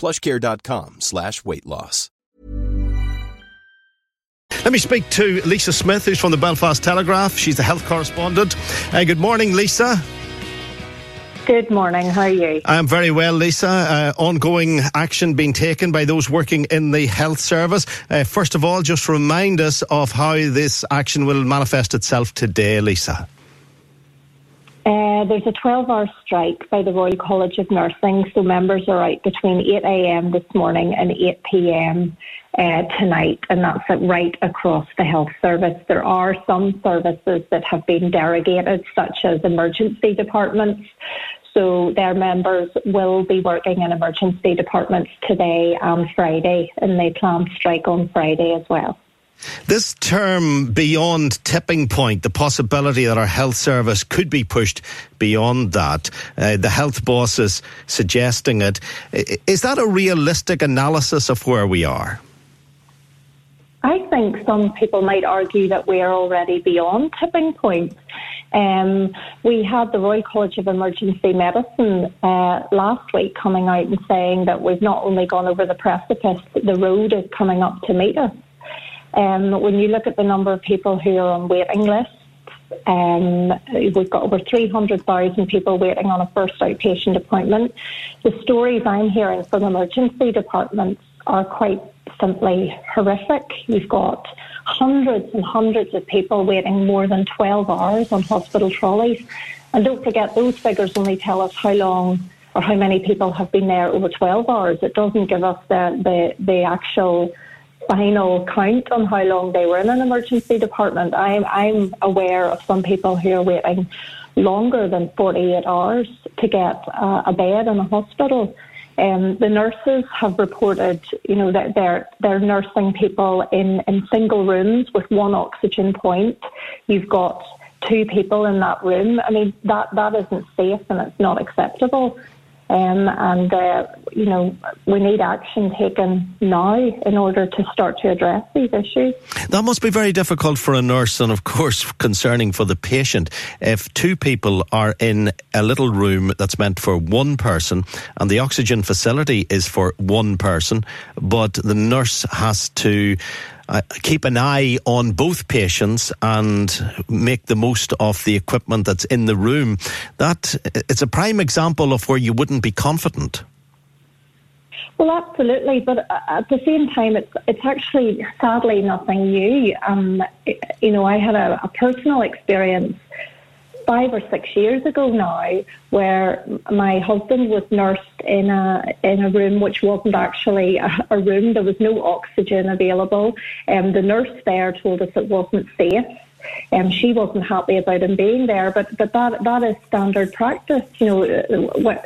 PlushCare.com/weight loss. Let me speak to Lisa Smith, who's from the Belfast Telegraph. She's the health correspondent. Good morning, Lisa. Good morning. How are you? I'm very well, Lisa. Ongoing action being taken by those working in the health service. First of all, just remind us of how this action will manifest itself today, Lisa. There's a 12-hour strike by the Royal College of Nursing, so members are out between 8 a.m. this morning and 8 p.m. Tonight, and that's right across the health service. There are some services that have been derogated, such as emergency departments, so their members will be working in emergency departments today and Friday, and they plan strike on Friday as well. This term beyond tipping point, the possibility that our health service could be pushed beyond that, the health boss is suggesting it. Is that a realistic analysis of where we are? I think some people might argue that we are already beyond tipping point. We had the Royal College of Emergency Medicine last week coming out and saying that we've not only gone over the precipice, but the road is coming up to meet us. When you look at the number of people who are on waiting lists, we've got over 300,000 people waiting on a first outpatient appointment. The stories I'm hearing from emergency departments are quite simply horrific. You've got hundreds and hundreds of people waiting more than 12 hours on hospital trolleys. And don't forget, those figures only tell us how long or how many people have been there over 12 hours. It doesn't give us the actual final count on how long they were in an emergency department. I'm aware of some people who are waiting longer than 48 hours to get a bed in a hospital. The nurses have reported, you know, that they're nursing people in single rooms with one oxygen point. You've got two people in that room. I mean, that isn't safe and it's not acceptable. You know, we need action taken now in order to start to address these issues. That must be very difficult for a nurse and, of course, concerning for the patient. If two people are in a little room that's meant for one person and the oxygen facility is for one person, but the nurse has to keep an eye on both patients and make the most of the equipment that's in the room. That it's a prime example of where you wouldn't be confident. Well, absolutely, but at the same time, it's actually sadly nothing new. You know, I had a personal experience 5 or 6 years ago now, where my husband was nursed in a room which wasn't actually a room. There was no oxygen available, and the nurse there told us it wasn't safe, and she wasn't happy about him being there. But that is standard practice. You know,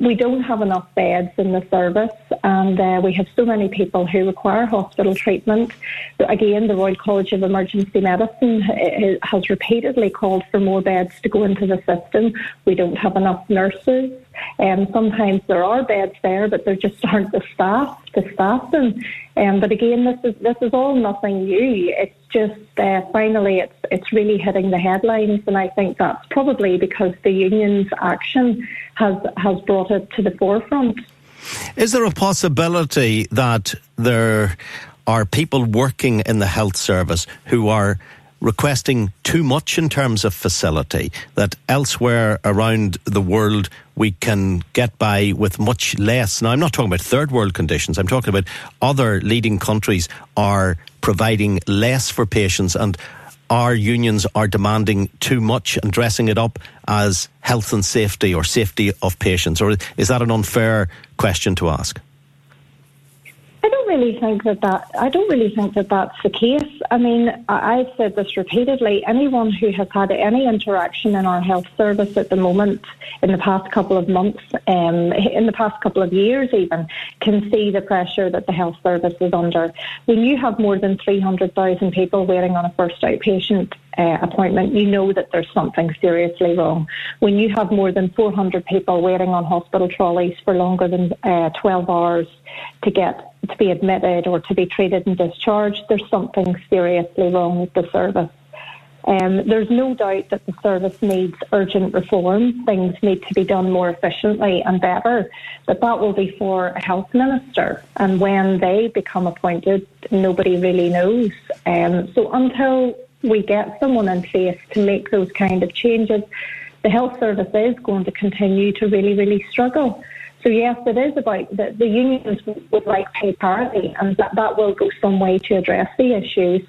we don't have enough beds in the service, and we have so many people who require hospital treatment. Again, the Royal College of Emergency Medicine has repeatedly called for more beds to go into the system. We don't have enough nurses. Sometimes there are beds there, but there just aren't the staff to staff them. But again, this is all nothing new. It's just finally it's really hitting the headlines, and I think that's probably because the union's action has brought it to the forefront. Is there a possibility that there are people working in the health service who are requesting too much in terms of facility, that elsewhere around the world we can get by with much less. Now, I'm not talking about third world conditions. I'm talking about other leading countries are providing less for patients, and our unions are demanding too much and dressing it up as health and safety or safety of patients. Or is that an unfair question to ask? I don't really think that's the case. I mean, I've said this repeatedly. Anyone who has had any interaction in our health service at the moment, in the past couple of months, in the past couple of years even, can see the pressure that the health service is under. When you have more than 300,000 people waiting on a first outpatient appointment, you know that there's something seriously wrong. When you have more than 400 people waiting on hospital trolleys for longer than 12 hours to be admitted or to be treated and discharged, there's something seriously wrong with the service. There's no doubt that the service needs urgent reform. Things need to be done more efficiently and better, but that will be for a health minister. And when they become appointed, nobody really knows. So until we get someone in place to make those kind of changes, the health service is going to continue to really, really struggle. So yes, it is about the unions would like pay parity, and that will go some way to address the issues.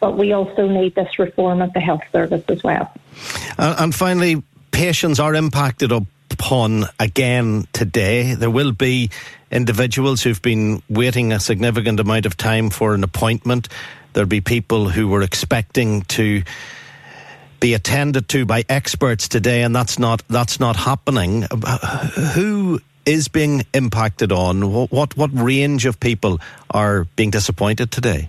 But we also need this reform of the health service as well. And finally, patients are impacted upon again today. There will be individuals who've been waiting a significant amount of time for an appointment. There'll be people who were expecting to be attended to by experts today, and that's not happening. Who is being impacted on? What range of people are being disappointed today?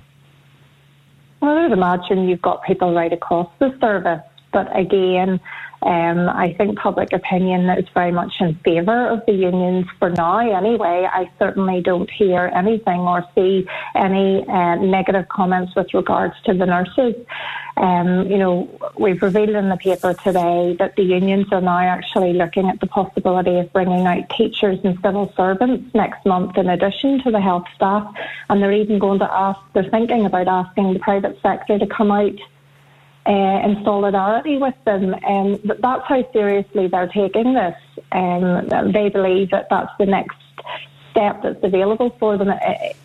Well, I would imagine you've got people right across the service, but again, I think public opinion is very much in favour of the unions for now anyway. I certainly don't hear anything or see any negative comments with regards to the nurses. We've revealed in the paper today that the unions are now actually looking at the possibility of bringing out teachers and civil servants next month in addition to the health staff, and they're thinking about asking the private sector to come out in solidarity with them. That's how seriously they're taking this. They believe that that's the next step that's available for them,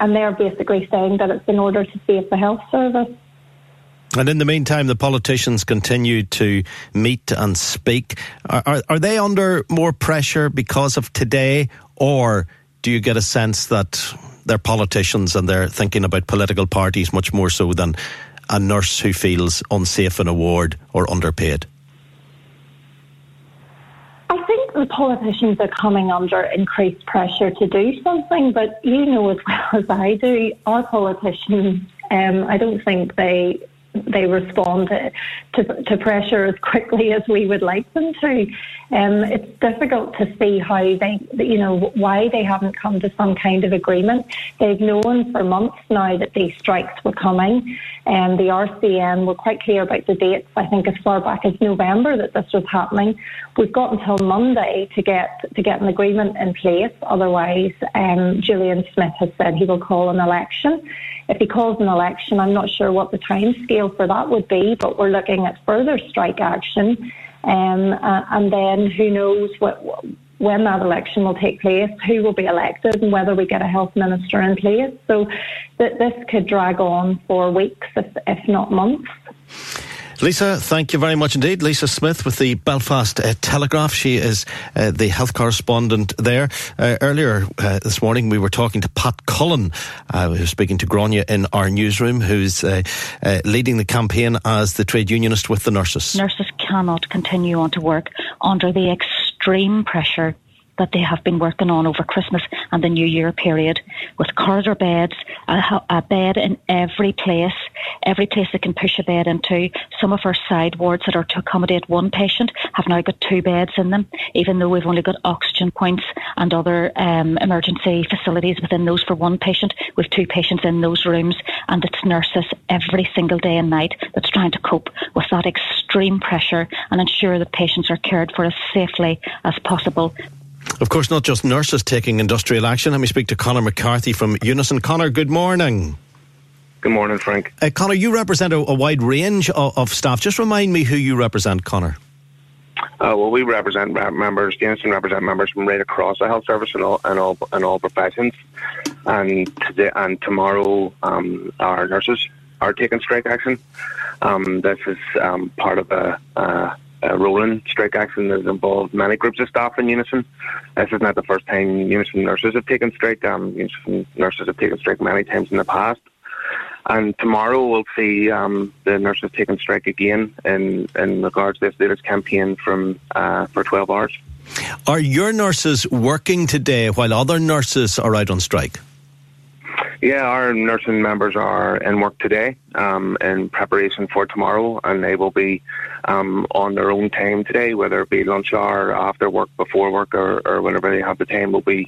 and they're basically saying that it's in order to save the health service. And in the meantime, the politicians continue to meet and speak. Are they under more pressure because of today, or do you get a sense that they're politicians and they're thinking about political parties much more so than a nurse who feels unsafe in a ward or underpaid? I think the politicians are coming under increased pressure to do something, but you know as well as I do, our politicians, I don't think they respond to pressure as quickly as we would like them to. It's difficult to see how why they haven't come to some kind of agreement. They've known for months now that these strikes were coming, and the RCN were quite clear about the dates, I think as far back as November that this was happening. We've got until Monday to get an agreement in place. Otherwise, Julian Smith has said he will call an election. If he calls an election, I'm not sure what the time scale for that would be, but we're looking at further strike action. And then who knows when that election will take place, who will be elected, and whether we get a health minister in place. So this could drag on for weeks, if not months. Lisa, thank you very much indeed. Lisa Smith with the Belfast Telegraph. She is the health correspondent there. Earlier this morning, we were talking to Pat Cullen. We were speaking to Grania in our newsroom, who's leading the campaign as the trade unionist with the nurses. Nurses cannot continue on to work under the extreme pressure that they have been working on over Christmas and the New Year period, with corridor beds, a bed in every place they can push a bed into. Some of our side wards that are to accommodate one patient have now got two beds in them, even though we've only got oxygen points and other emergency facilities within those for one patient. We've two patients in those rooms, and it's nurses every single day and night that's trying to cope with that extreme pressure and ensure that patients are cared for as safely as possible. Of course, not just nurses taking industrial action. Let me speak to Conor McCarthy from Unison. Conor, good morning. Good morning, Frank. Connor, you represent a wide range of staff. Just remind me who you represent, Connor. Well, we represent members, Unison represent members from right across the health service and all professions. And today and tomorrow, our nurses are taking strike action. This is part of a rolling strike action that has involved many groups of staff in Unison. This is not the first time Unison nurses have taken strike. Unison nurses have taken strike many times in the past. And tomorrow we'll see the nurses taking strike again in regards to this latest campaign for 12 hours. Are your nurses working today while other nurses are out on strike? Yeah, our nursing members are in work today in preparation for tomorrow, and they will be on their own time today, whether it be lunch hour, after work, before work, or whenever they have the time, will be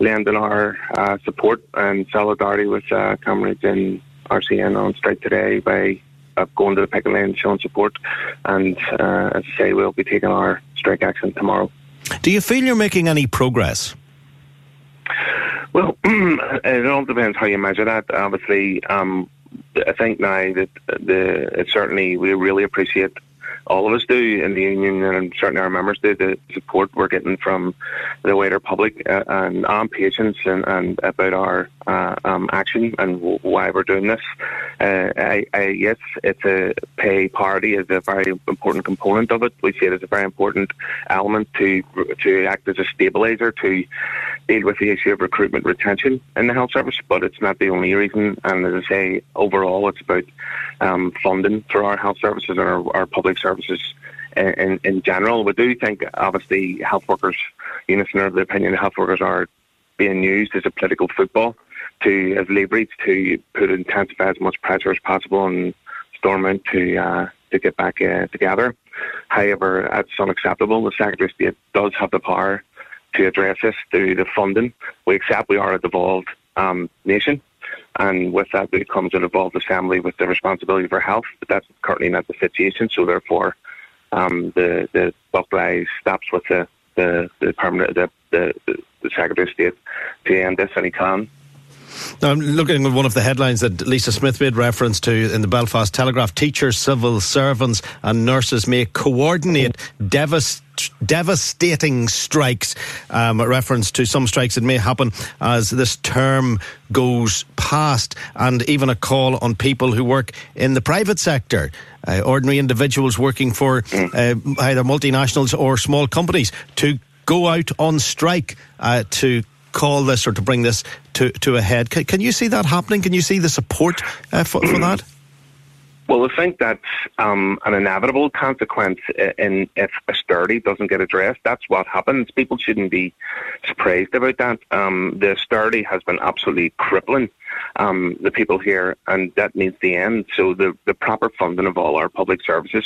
lending our support and solidarity with comrades in RCN on strike today by going to the picket line and showing support. And as I say, we'll be taking our strike action tomorrow. Do you feel you're making any progress? Well, it all depends how you measure that. Obviously, I think now that we really appreciate, all of us do in the union, and certainly our members do, the support we're getting from the wider public and patients and about our action and why we're doing this. Yes, it's a pay parity is a very important component of it. We see it as a very important element to act as a stabiliser to deal with the issue of recruitment retention in the health service, but it's not the only reason. And as I say, overall, it's about funding for our health services and our public services in general. We do think, obviously, health workers, Unison are of the opinion that health workers are being used as a political football as leverage to intensify as much pressure as possible on Stormont to get back together. However, that's unacceptable. The Secretary of State does have the power to address this through the funding. We accept we are a devolved nation, and with that comes an devolved assembly with the responsibility for health, but that's currently not the situation, so therefore the buck lies stops with the Secretary of State to end this, and he can. Now, I'm looking at one of the headlines that Lisa Smith made reference to in the Belfast Telegraph. Teachers, civil servants and nurses may coordinate devastating strikes. A reference to some strikes that may happen as this term goes past, and even a call on people who work in the private sector, ordinary individuals working for either multinationals or small companies, to go out on strike to call this or to bring this to a head. Can you see that happening? Can you see the support for that? Well, I think that's an inevitable consequence if austerity doesn't get addressed. That's what happens. People shouldn't be surprised about that. The austerity has been absolutely crippling the people here, and that needs the end. So the proper funding of all our public services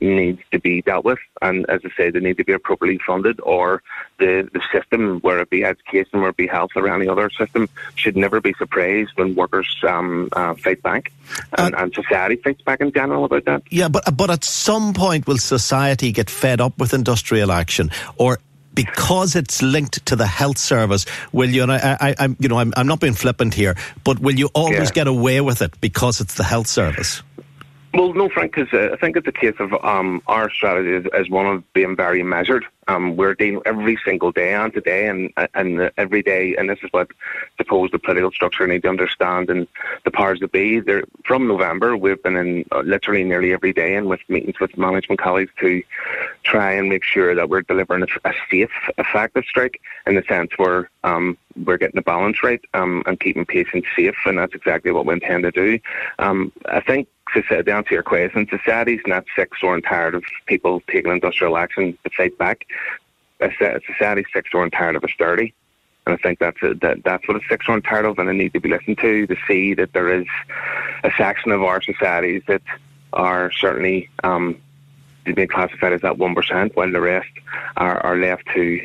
needs to be dealt with, and as I say, they need to be appropriately funded, or the system, whether it be education, whether it be health or any other system, should never be surprised when workers fight back and society fights back in general about that. Yeah, but at some point will society get fed up with industrial action, or because it's linked to the health service, will you? And I'm not being flippant here, but will you always get away with it because it's the health service? Well, no, Frank, because I think it's a case of our strategy is one of being very measured. We're dealing every single day on today and every day, and this is what I suppose the political structure need to understand and the powers that be. From November, we've been in literally nearly every day and with meetings with management colleagues to try and make sure that we're delivering a safe, effective strike in the sense where we're getting the balance right and keeping patients safe, and that's exactly what we intend to do. I think, to answer your question, society's not sick, sore and tired of people taking industrial action to fight back. Society's sick, sore and tired of austerity, and I think that's what it's sick, sore and tired of, and they need to be listened to see that there is a section of our societies that are certainly being classified as that 1%, while the rest are left to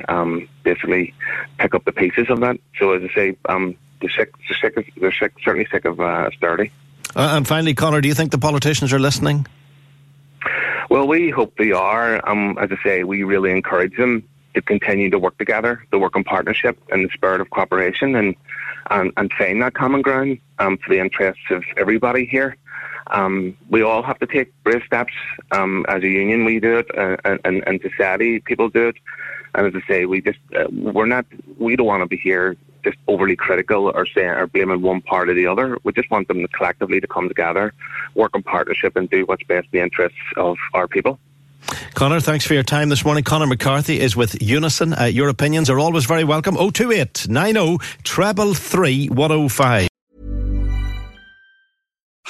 basically pick up the pieces of that. So as I say, they're certainly sick of austerity. And finally, Connor, do you think the politicians are listening? Well, we hope they are. As I say, we really encourage them to continue to work together, to work in partnership in the spirit of cooperation and find that common ground for the interests of everybody here. We all have to take brave steps. As a union, we do it, and society, people do it. And as I say, we don't want to be here just overly critical or blaming one part or the other. We just want them to collectively to come together, work in partnership, and do what's best in the interests of our people. Conor, thanks for your time this morning. Conor McCarthy is with Unison. Your opinions are always very welcome. 028 90 333 105.